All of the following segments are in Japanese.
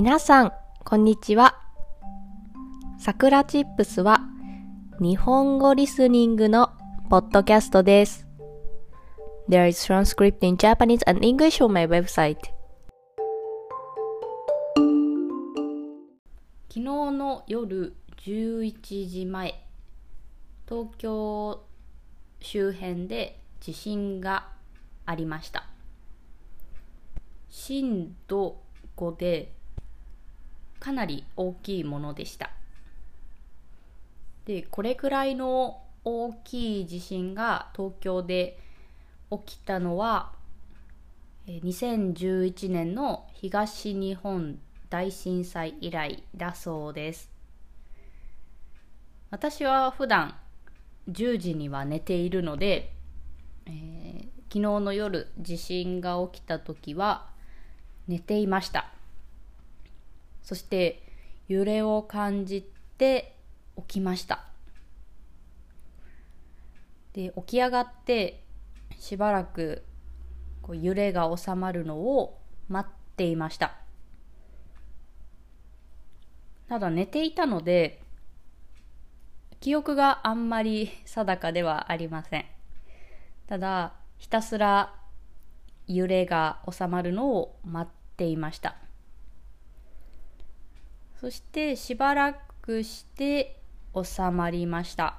皆さん、こんにちは。さくらチップスは日本語リスニングのポッドキャストです。There is transcript in Japanese and English on my website. 昨日の夜11時前、東京周辺で地震がありました。震度5でかなり大きいものでした。で、これくらいの大きい地震が東京で起きたのは2011年の東日本大震災以来だそうです。私は普段10時には寝ているので、昨日の夜地震が起きた時は寝ていました。そして揺れを感じて起きました。で、起き上がってしばらくこう揺れが収まるのを待っていました。ただ寝ていたので記憶があんまり定かではありません。ただひたすら揺れが収まるのを待っていました。そしてしばらくして収まりました。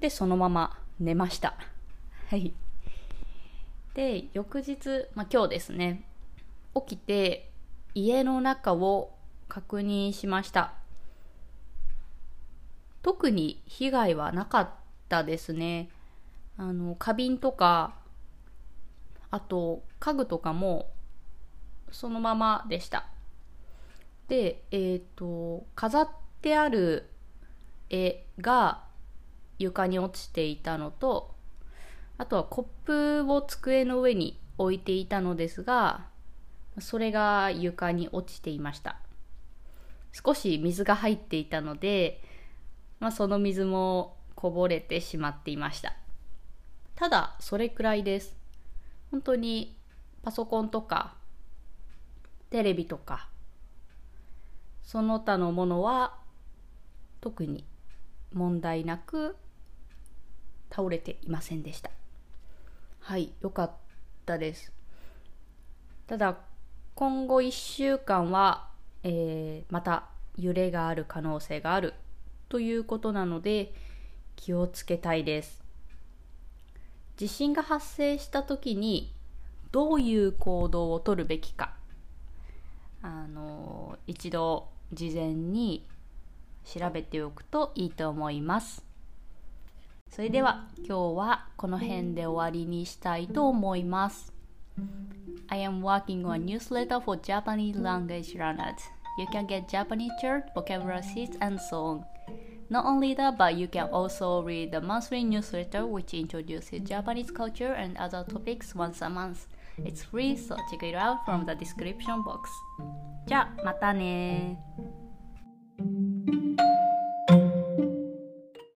で、そのまま寝ました。はい。で、翌日、今日ですね、起きて家の中を確認しました。特に被害はなかったですね。花瓶とか、あと家具とかもそのままでした。で、飾ってある絵が床に落ちていたのと、あとはコップを机の上に置いていたのですが、それが床に落ちていました。少し水が入っていたので、その水もこぼれてしまっていました。ただそれくらいです。本当にパソコンとかテレビとかその他のものは特に問題なく倒れていませんでした。はい、よかったです。ただ今後1週間は、また揺れがある可能性があるということなので気をつけたいです。地震が発生した時にどういう行動をとるべきか、一度事前に調べておくといいと思います。それでは今日はこの辺で終わりにしたいと思います。I am working on a newsletter for Japanese language learners. You can get Japanese chart, vocabulary sheets, and so on.Not only that, but you can also read the monthly newsletter, which introduces Japanese culture and other topics once a month. It's free, so check it out from the description box. じゃあ、またねー。